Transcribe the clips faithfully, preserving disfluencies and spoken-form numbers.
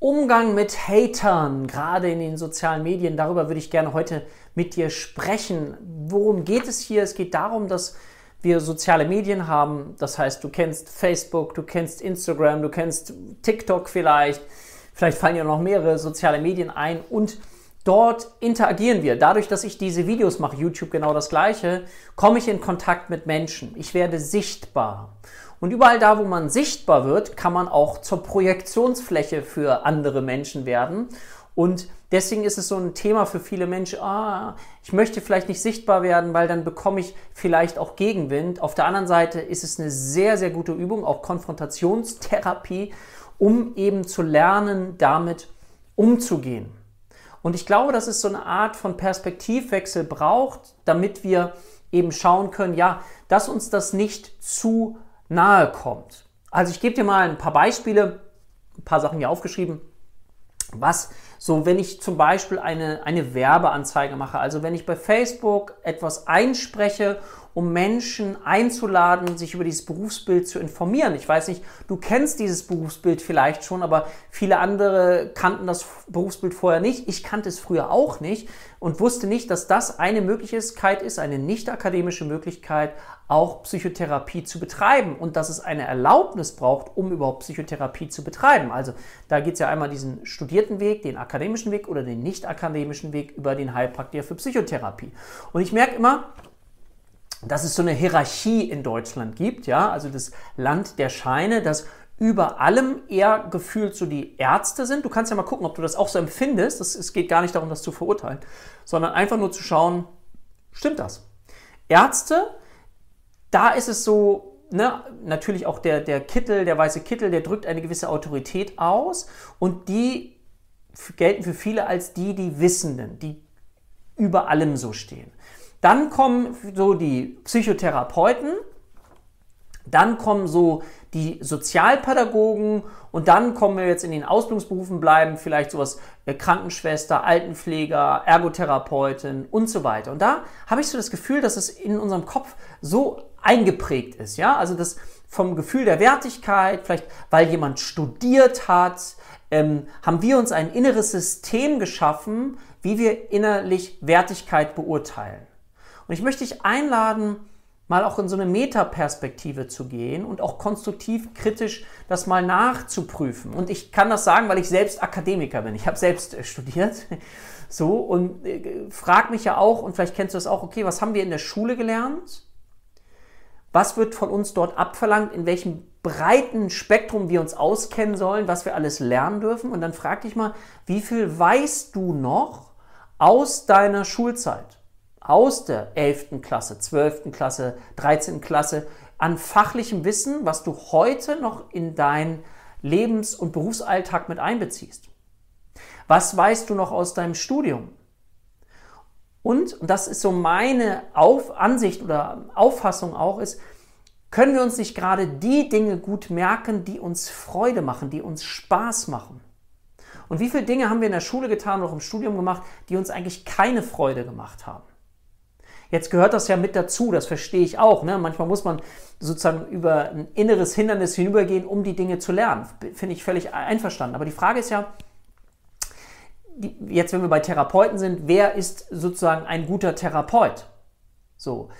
Umgang mit Hatern, gerade in den sozialen Medien, darüber würde ich gerne heute mit dir sprechen. Worum geht es hier? Es geht darum, dass wir soziale Medien haben. Das heißt, du kennst Facebook, du kennst Instagram, du kennst TikTok vielleicht. Vielleicht fallen ja noch mehrere soziale Medien ein und dort interagieren wir. Dadurch, dass ich diese Videos mache, YouTube genau das Gleiche, komme ich in Kontakt mit Menschen. Ich werde sichtbar. Und überall da, wo man sichtbar wird, kann man auch zur Projektionsfläche für andere Menschen werden. Und deswegen ist es so ein Thema für viele Menschen, ah, ich möchte vielleicht nicht sichtbar werden, weil dann bekomme ich vielleicht auch Gegenwind. Auf der anderen Seite ist es eine sehr, sehr gute Übung, auch Konfrontationstherapie, um eben zu lernen, damit umzugehen. Und ich glaube, dass es so eine Art von Perspektivwechsel braucht, damit wir eben schauen können, ja, dass uns das nicht zu nahe kommt. Also ich gebe dir mal ein paar Beispiele, ein paar Sachen hier aufgeschrieben, was so, wenn ich zum Beispiel eine, eine Werbeanzeige mache, also wenn ich bei Facebook etwas einspreche, um Menschen einzuladen, sich über dieses Berufsbild zu informieren. Ich weiß nicht, du kennst dieses Berufsbild vielleicht schon, aber viele andere kannten das Berufsbild vorher nicht. Ich kannte es früher auch nicht und wusste nicht, dass das eine Möglichkeit ist, eine nicht akademische Möglichkeit, auch Psychotherapie zu betreiben und dass es eine Erlaubnis braucht, um überhaupt Psychotherapie zu betreiben. Also da geht es ja einmal diesen studierten Weg, den akademischen Weg oder den nicht akademischen Weg über den Heilpraktiker für Psychotherapie. Und ich merke immer, dass es so eine Hierarchie in Deutschland gibt, ja, also das Land der Scheine, dass über allem eher gefühlt so die Ärzte sind. Du kannst ja mal gucken, ob du das auch so empfindest. Das, es geht gar nicht darum, das zu verurteilen, sondern einfach nur zu schauen, stimmt das? Ärzte, da ist es so, ne, natürlich auch der, der Kittel, der weiße Kittel, der drückt eine gewisse Autorität aus und die gelten für viele als die, die Wissenden, die über allem so stehen. Dann kommen so die Psychotherapeuten, dann kommen so die Sozialpädagogen und dann kommen wir jetzt in den Ausbildungsberufen bleiben, vielleicht sowas äh, Krankenschwester, Altenpfleger, Ergotherapeutin und so weiter. Und da habe ich so das Gefühl, dass es in unserem Kopf so eingeprägt ist, ja, also das vom Gefühl der Wertigkeit, vielleicht weil jemand studiert hat, ähm, haben wir uns ein inneres System geschaffen, wie wir innerlich Wertigkeit beurteilen. Und ich möchte dich einladen, mal auch in so eine Metaperspektive zu gehen und auch konstruktiv, kritisch das mal nachzuprüfen. Und ich kann das sagen, weil ich selbst Akademiker bin. Ich habe selbst studiert so und äh, frage mich ja auch, und vielleicht kennst du das auch, okay, was haben wir in der Schule gelernt? Was wird von uns dort abverlangt, in welchem breiten Spektrum wir uns auskennen sollen, was wir alles lernen dürfen? Und dann frag dich mal, wie viel weißt du noch aus deiner Schulzeit? Aus der elften Klasse, zwölften Klasse, dreizehnten Klasse an fachlichem Wissen, was du heute noch in deinen Lebens- und Berufsalltag mit einbeziehst. Was weißt du noch aus deinem Studium? Und, und das ist so meine Auf- Ansicht oder Auffassung auch, ist, können wir uns nicht gerade die Dinge gut merken, die uns Freude machen, die uns Spaß machen? Und wie viele Dinge haben wir in der Schule getan oder auch im Studium gemacht, die uns eigentlich keine Freude gemacht haben? Jetzt gehört das ja mit dazu, das verstehe ich auch, ne? Manchmal muss man sozusagen über ein inneres Hindernis hinübergehen, um die Dinge zu lernen. Finde ich völlig einverstanden. Aber die Frage ist ja, die, jetzt wenn wir bei Therapeuten sind, wer ist sozusagen ein guter Therapeut? So.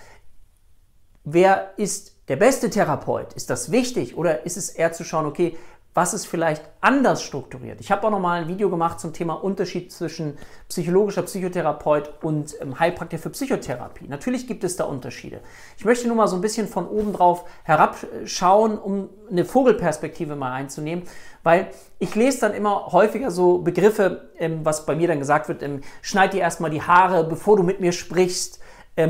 Wer ist der beste Therapeut? Ist das wichtig? Oder ist es eher zu schauen, okay, was ist vielleicht anders strukturiert? Ich habe auch nochmal ein Video gemacht zum Thema Unterschied zwischen psychologischer Psychotherapeut und Heilpraktiker für Psychotherapie. Natürlich gibt es da Unterschiede. Ich möchte nur mal so ein bisschen von oben drauf herabschauen, um eine Vogelperspektive mal einzunehmen, weil ich lese dann immer häufiger so Begriffe, was bei mir dann gesagt wird, schneid dir erstmal die Haare, bevor du mit mir sprichst,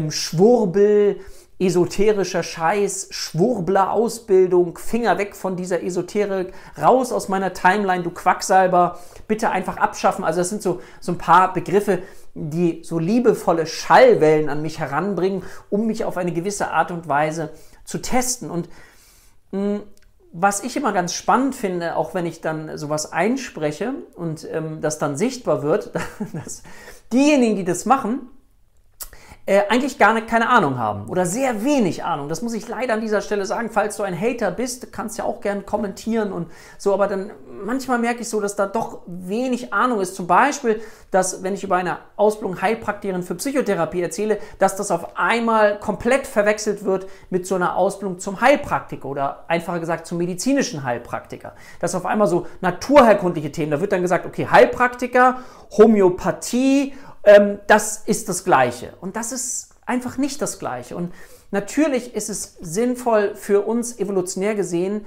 Schwurbel, esoterischer Scheiß, Schwurbler-Ausbildung, Finger weg von dieser Esoterik, raus aus meiner Timeline, du Quacksalber, bitte einfach abschaffen. Also das sind so, so ein paar Begriffe, die so liebevolle Schallwellen an mich heranbringen, um mich auf eine gewisse Art und Weise zu testen. Und mh, was ich immer ganz spannend finde, auch wenn ich dann sowas einspreche und ähm, das dann sichtbar wird, dass diejenigen, die das machen, äh, eigentlich gar nicht, keine Ahnung haben oder sehr wenig Ahnung. Das muss ich leider an dieser Stelle sagen. Falls du ein Hater bist, kannst ja auch gerne kommentieren und so, aber dann manchmal merke ich so, dass da doch wenig Ahnung ist. Zum Beispiel, dass wenn ich über eine Ausbildung Heilpraktikerin für Psychotherapie erzähle, dass das auf einmal komplett verwechselt wird mit so einer Ausbildung zum Heilpraktiker oder einfacher gesagt zum medizinischen Heilpraktiker. Das auf einmal so naturheilkundliche Themen, da wird dann gesagt, okay, Heilpraktiker, Homöopathie, ähm, das ist das Gleiche. Und das ist einfach nicht das Gleiche. Und natürlich ist es sinnvoll für uns evolutionär gesehen,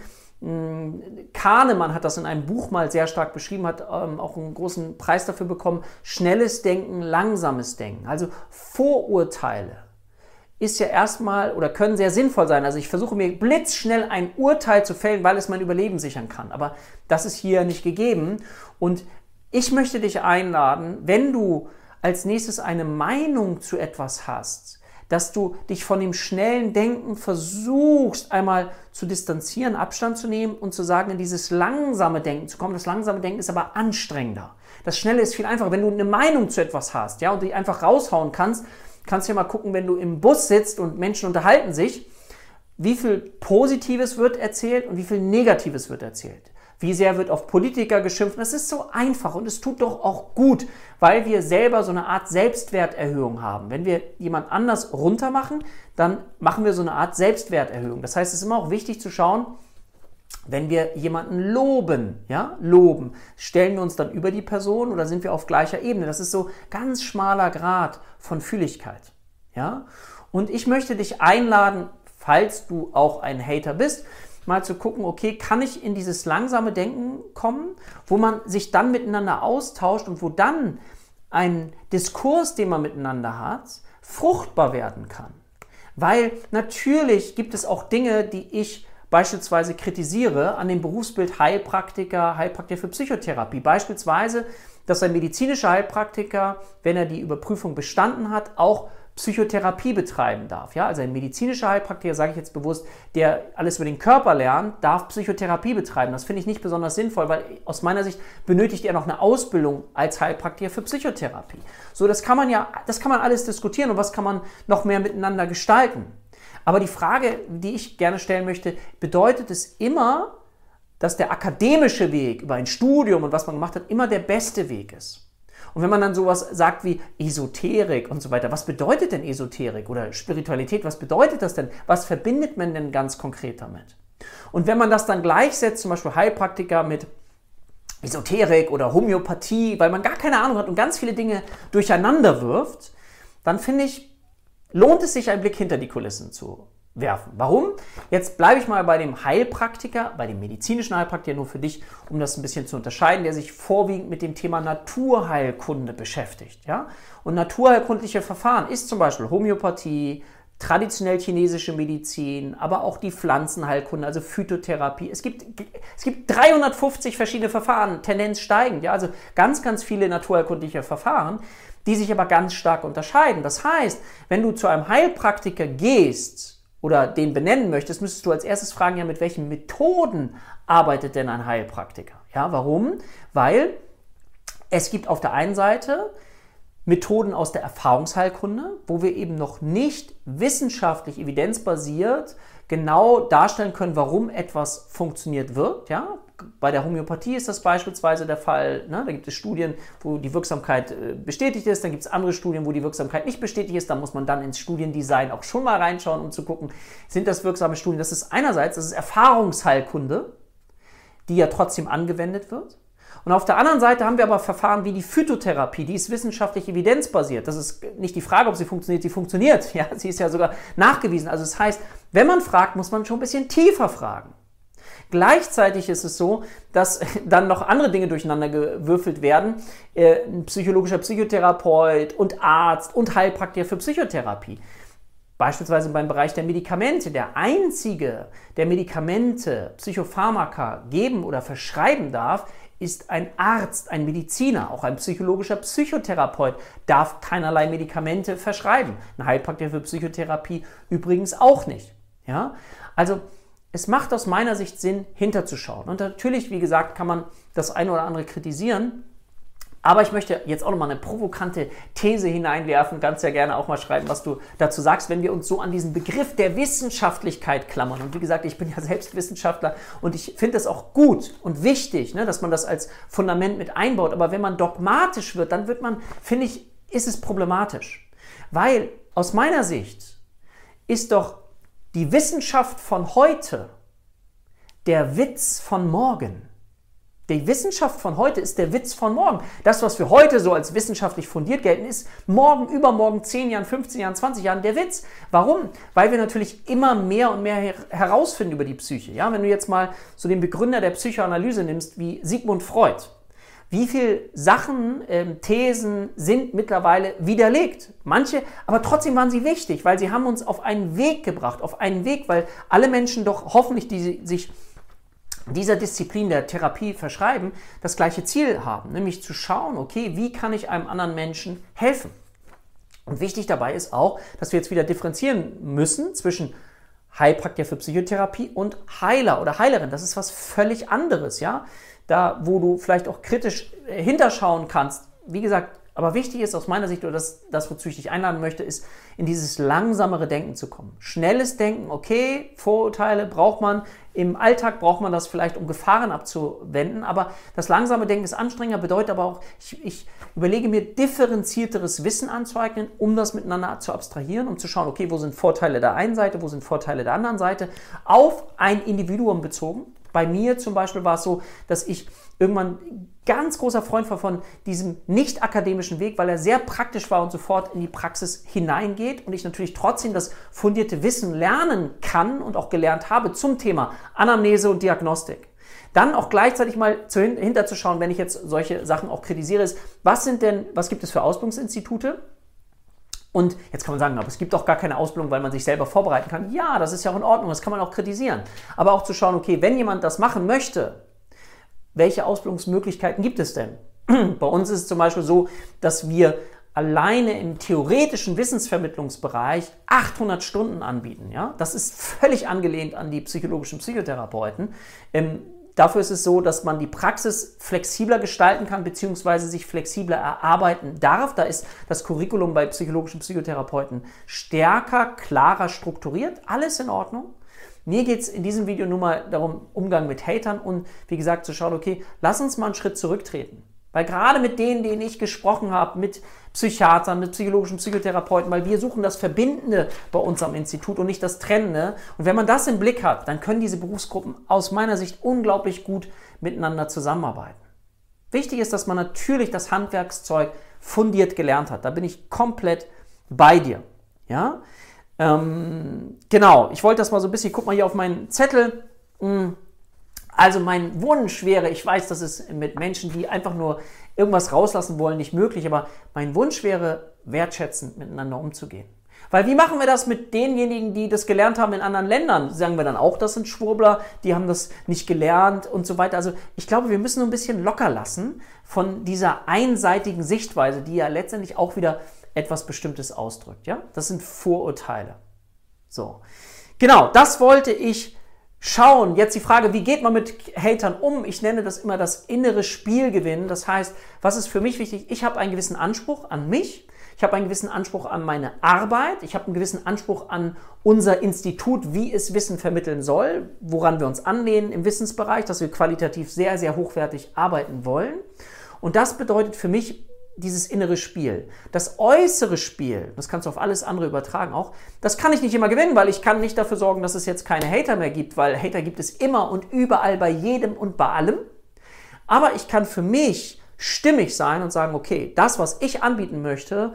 Kahneman hat das in einem Buch mal sehr stark beschrieben, hat ähm, auch einen großen Preis dafür bekommen, schnelles Denken, langsames Denken. Also Vorurteile ist ja erstmal oder können sehr sinnvoll sein. Also ich versuche mir blitzschnell ein Urteil zu fällen, weil es mein Überleben sichern kann. Aber das ist hier nicht gegeben. Und ich möchte dich einladen, wenn du als nächstes eine Meinung zu etwas hast, dass du dich von dem schnellen Denken versuchst, einmal zu distanzieren, Abstand zu nehmen und zu sagen, in dieses langsame Denken zu kommen. Das langsame Denken ist aber anstrengender. Das Schnelle ist viel einfacher. Wenn du eine Meinung zu etwas hast, ja, und dich einfach raushauen kannst, kannst du ja mal gucken, wenn du im Bus sitzt und Menschen unterhalten sich, wie viel Positives wird erzählt und wie viel Negatives wird erzählt. Wie sehr wird auf Politiker geschimpft? Das ist so einfach und es tut doch auch gut, weil wir selber so eine Art Selbstwerterhöhung haben. Wenn wir jemand anders runtermachen, dann machen wir so eine Art Selbstwerterhöhung. Das heißt, es ist immer auch wichtig zu schauen, wenn wir jemanden loben, ja, loben, stellen wir uns dann über die Person oder sind wir auf gleicher Ebene? Das ist so ganz schmaler Grad von Fühligkeit, ja? Und ich möchte dich einladen, falls du auch ein Hater bist, mal zu gucken, okay, kann ich in dieses langsame Denken kommen, wo man sich dann miteinander austauscht und wo dann ein Diskurs, den man miteinander hat, fruchtbar werden kann. Weil natürlich gibt es auch Dinge, die ich beispielsweise kritisiere an dem Berufsbild Heilpraktiker, Heilpraktiker für Psychotherapie. Beispielsweise, dass ein medizinischer Heilpraktiker, wenn er die Überprüfung bestanden hat, auch Psychotherapie betreiben darf. Ja? Also ein medizinischer Heilpraktiker, sage ich jetzt bewusst, der alles über den Körper lernt, darf Psychotherapie betreiben. Das finde ich nicht besonders sinnvoll, weil aus meiner Sicht benötigt er noch eine Ausbildung als Heilpraktiker für Psychotherapie. So, das kann man ja, das kann man alles diskutieren und was kann man noch mehr miteinander gestalten. Aber die Frage, die ich gerne stellen möchte, bedeutet es immer, dass der akademische Weg über ein Studium und was man gemacht hat, immer der beste Weg ist? Und wenn man dann sowas sagt wie Esoterik und so weiter, was bedeutet denn Esoterik oder Spiritualität, was bedeutet das denn? Was verbindet man denn ganz konkret damit? Und wenn man das dann gleichsetzt, zum Beispiel Heilpraktiker mit Esoterik oder Homöopathie, weil man gar keine Ahnung hat und ganz viele Dinge durcheinander wirft, dann finde ich, lohnt es sich, einen Blick hinter die Kulissen zu werfen. Warum? Jetzt bleibe ich mal bei dem Heilpraktiker, bei dem medizinischen Heilpraktiker nur für dich, um das ein bisschen zu unterscheiden, der sich vorwiegend mit dem Thema Naturheilkunde beschäftigt. Ja? Und naturheilkundliche Verfahren ist zum Beispiel Homöopathie, traditionell chinesische Medizin, aber auch die Pflanzenheilkunde, also Phytotherapie. Es gibt, es gibt dreihundertfünfzig verschiedene Verfahren, Tendenz steigend, ja? Also ganz, ganz viele naturheilkundliche Verfahren, die sich aber ganz stark unterscheiden. Das heißt, wenn du zu einem Heilpraktiker gehst oder den benennen möchtest, müsstest du als erstes fragen, ja, mit welchen Methoden arbeitet denn ein Heilpraktiker? Ja, warum? Weil es gibt auf der einen Seite Methoden aus der Erfahrungsheilkunde, wo wir eben noch nicht wissenschaftlich evidenzbasiert genau darstellen können, warum etwas funktioniert wirkt. Ja? Bei der Homöopathie ist das beispielsweise der Fall. Ne? Da gibt es Studien, wo die Wirksamkeit bestätigt ist. Dann gibt es andere Studien, wo die Wirksamkeit nicht bestätigt ist. Da muss man dann ins Studiendesign auch schon mal reinschauen, um zu gucken, sind das wirksame Studien? Das ist einerseits, das ist Erfahrungsheilkunde, die ja trotzdem angewendet wird. Und auf der anderen Seite haben wir aber Verfahren wie die Phytotherapie, die ist wissenschaftlich evidenzbasiert. Das ist nicht die Frage, ob sie funktioniert, sie funktioniert. Ja, sie ist ja sogar nachgewiesen. Also das heißt, wenn man fragt, muss man schon ein bisschen tiefer fragen. Gleichzeitig ist es so, dass dann noch andere Dinge durcheinander gewürfelt werden. Ein psychologischer Psychotherapeut und Arzt und Heilpraktiker für Psychotherapie. Beispielsweise beim Bereich der Medikamente. Der einzige, der Medikamente, Psychopharmaka geben oder verschreiben darf, ist ein Arzt, ein Mediziner, auch ein psychologischer Psychotherapeut darf keinerlei Medikamente verschreiben. Ein Heilpraktiker für Psychotherapie übrigens auch nicht. Ja? Also es macht aus meiner Sicht Sinn, hinterzuschauen. Und natürlich, wie gesagt, kann man das eine oder andere kritisieren. Aber ich möchte jetzt auch nochmal eine provokante These hineinwerfen. Kannst ja gerne auch mal schreiben, was du dazu sagst, wenn wir uns so an diesen Begriff der Wissenschaftlichkeit klammern. Und wie gesagt, ich bin ja selbst Wissenschaftler und ich finde das auch gut und wichtig, ne, dass man das als Fundament mit einbaut. Aber wenn man dogmatisch wird, dann wird man, finde ich, ist es problematisch. Weil aus meiner Sicht ist doch die Wissenschaft von heute der Witz von morgen. Die Wissenschaft von heute ist der Witz von morgen. Das, was wir heute so als wissenschaftlich fundiert gelten, ist morgen, übermorgen, zehn Jahren, fünfzehn Jahren, zwanzig Jahren der Witz. Warum? Weil wir natürlich immer mehr und mehr herausfinden über die Psyche. Ja, wenn du jetzt mal so den Begründer der Psychoanalyse nimmst, wie Sigmund Freud. Wie viele Sachen, ähm, Thesen sind mittlerweile widerlegt? Manche, aber trotzdem waren sie wichtig, weil sie haben uns auf einen Weg gebracht, auf einen Weg, weil alle Menschen doch hoffentlich, die sich dieser Disziplin der Therapie verschreiben, das gleiche Ziel haben, nämlich zu schauen, okay, wie kann ich einem anderen Menschen helfen? Und wichtig dabei ist auch, dass wir jetzt wieder differenzieren müssen zwischen Heilpraktiker für Psychotherapie und Heiler oder Heilerin. Das ist was völlig anderes, ja? Da, wo du vielleicht auch kritisch äh, hinterschauen kannst, wie gesagt, aber wichtig ist aus meiner Sicht, oder das, das, wozu ich dich einladen möchte, ist, in dieses langsamere Denken zu kommen. Schnelles Denken, okay, Vorurteile braucht man, im Alltag braucht man das vielleicht, um Gefahren abzuwenden, aber das langsame Denken ist anstrengender, bedeutet aber auch, ich, ich überlege mir, differenzierteres Wissen anzueignen, um das miteinander zu abstrahieren, um zu schauen, okay, wo sind Vorteile der einen Seite, wo sind Vorteile der anderen Seite, auf ein Individuum bezogen. Bei mir zum Beispiel war es so, dass ich irgendwann ganz großer Freund war von diesem nicht-akademischen Weg, weil er sehr praktisch war und sofort in die Praxis hineingeht und ich natürlich trotzdem das fundierte Wissen lernen kann und auch gelernt habe zum Thema Anamnese und Diagnostik. Dann auch gleichzeitig mal zu, hinterzuschauen, wenn ich jetzt solche Sachen auch kritisiere, ist, was sind denn, was gibt es für Ausbildungsinstitute? Und jetzt kann man sagen, aber es gibt auch gar keine Ausbildung, weil man sich selber vorbereiten kann. Ja, das ist ja auch in Ordnung, das kann man auch kritisieren. Aber auch zu schauen, okay, wenn jemand das machen möchte, welche Ausbildungsmöglichkeiten gibt es denn? Bei uns ist es zum Beispiel so, dass wir alleine im theoretischen Wissensvermittlungsbereich achthundert Stunden anbieten. Ja? Das ist völlig angelehnt an die psychologischen Psychotherapeuten. Ähm, Dafür ist es so, dass man die Praxis flexibler gestalten kann bzw. sich flexibler erarbeiten darf. Da ist das Curriculum bei psychologischen Psychotherapeuten stärker, klarer strukturiert. Alles in Ordnung. Mir geht es in diesem Video nur mal darum, Umgang mit Hatern und wie gesagt zu schauen, okay, lass uns mal einen Schritt zurücktreten. Weil gerade mit denen, denen ich gesprochen habe, mit Psychiatern, mit psychologischen Psychotherapeuten, weil wir suchen das Verbindende bei uns am Institut und nicht das Trennende. Und wenn man das im Blick hat, dann können diese Berufsgruppen aus meiner Sicht unglaublich gut miteinander zusammenarbeiten. Wichtig ist, dass man natürlich das Handwerkszeug fundiert gelernt hat. Da bin ich komplett bei dir. Ja? Ähm, genau, ich wollte das mal so ein bisschen, guck mal hier auf meinen Zettel. Hm. Also mein Wunsch wäre, ich weiß, das ist mit Menschen, die einfach nur irgendwas rauslassen wollen, nicht möglich, aber mein Wunsch wäre, wertschätzend miteinander umzugehen. Weil wie machen wir das mit denjenigen, die das gelernt haben in anderen Ländern? Sagen wir dann auch, das sind Schwurbler, die haben das nicht gelernt und so weiter. Also ich glaube, wir müssen so ein bisschen locker lassen von dieser einseitigen Sichtweise, die ja letztendlich auch wieder etwas Bestimmtes ausdrückt. Ja? Das sind Vorurteile. So, genau, das wollte ich schauen. Jetzt die Frage, wie geht man mit Hatern um? Ich nenne das immer das innere Spielgewinn. Das heißt, was ist für mich wichtig? Ich habe einen gewissen Anspruch an mich. Ich habe einen gewissen Anspruch an meine Arbeit. Ich habe einen gewissen Anspruch an unser Institut, wie es Wissen vermitteln soll, woran wir uns anlehnen im Wissensbereich, dass wir qualitativ sehr, sehr hochwertig arbeiten wollen. Und das bedeutet für mich dieses innere Spiel. Das äußere Spiel, das kannst du auf alles andere übertragen auch, das kann ich nicht immer gewinnen, weil ich kann nicht dafür sorgen, dass es jetzt keine Hater mehr gibt, weil Hater gibt es immer und überall bei jedem und bei allem. Aber ich kann für mich stimmig sein und sagen, okay, das, was ich anbieten möchte,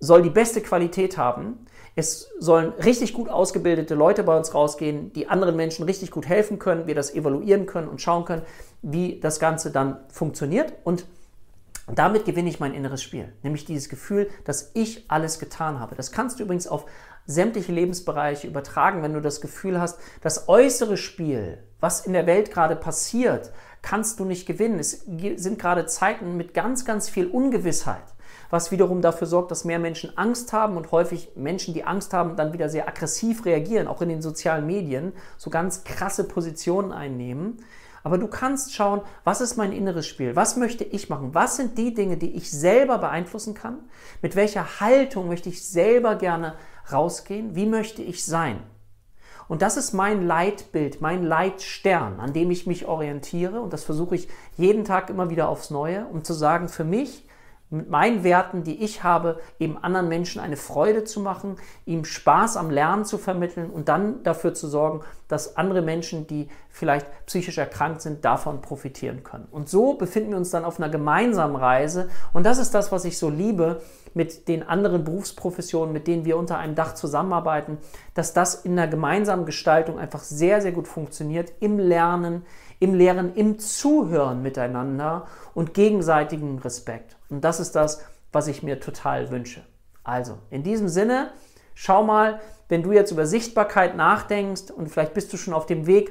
soll die beste Qualität haben. Es sollen richtig gut ausgebildete Leute bei uns rausgehen, die anderen Menschen richtig gut helfen können, wir das evaluieren können und schauen können, wie das Ganze dann funktioniert. Und Und damit gewinne ich mein inneres Spiel, nämlich dieses Gefühl, dass ich alles getan habe. Das kannst du übrigens auf sämtliche Lebensbereiche übertragen, wenn du das Gefühl hast, das äußere Spiel, was in der Welt gerade passiert, kannst du nicht gewinnen. Es sind gerade Zeiten mit ganz, ganz viel Ungewissheit, was wiederum dafür sorgt, dass mehr Menschen Angst haben und häufig Menschen, die Angst haben, dann wieder sehr aggressiv reagieren, auch in den sozialen Medien, so ganz krasse Positionen einnehmen. Aber du kannst schauen, was ist mein inneres Spiel? Was möchte ich machen? Was sind die Dinge, die ich selber beeinflussen kann? Mit welcher Haltung möchte ich selber gerne rausgehen? Wie möchte ich sein? Und das ist mein Leitbild, mein Leitstern, an dem ich mich orientiere. Und das versuche ich jeden Tag immer wieder aufs Neue, um zu sagen, für mich, mit meinen Werten, die ich habe, eben anderen Menschen eine Freude zu machen, ihm Spaß am Lernen zu vermitteln und dann dafür zu sorgen, dass andere Menschen, die vielleicht psychisch erkrankt sind, davon profitieren können. Und so befinden wir uns dann auf einer gemeinsamen Reise. Und das ist das, was ich so liebe mit den anderen Berufsprofessionen, mit denen wir unter einem Dach zusammenarbeiten, dass das in einer gemeinsamen Gestaltung einfach sehr, sehr gut funktioniert, im Lernen, im Lehren, im Zuhören miteinander und gegenseitigem Respekt. Und das ist das, was ich mir total wünsche. Also, in diesem Sinne, schau mal, wenn du jetzt über Sichtbarkeit nachdenkst und vielleicht bist du schon auf dem Weg,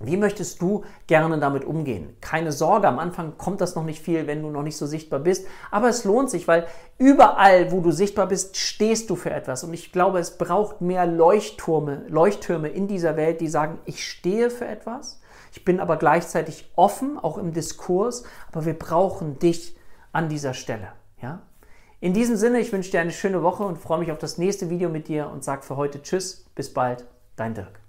wie möchtest du gerne damit umgehen? Keine Sorge, am Anfang kommt das noch nicht viel, wenn du noch nicht so sichtbar bist, aber es lohnt sich, weil überall, wo du sichtbar bist, stehst du für etwas. Und ich glaube, es braucht mehr Leuchttürme, Leuchttürme in dieser Welt, die sagen, ich stehe für etwas, ich bin aber gleichzeitig offen, auch im Diskurs, aber wir brauchen dich an dieser Stelle. Ja? In diesem Sinne, ich wünsche dir eine schöne Woche und freue mich auf das nächste Video mit dir und sage für heute Tschüss, bis bald, dein Dirk.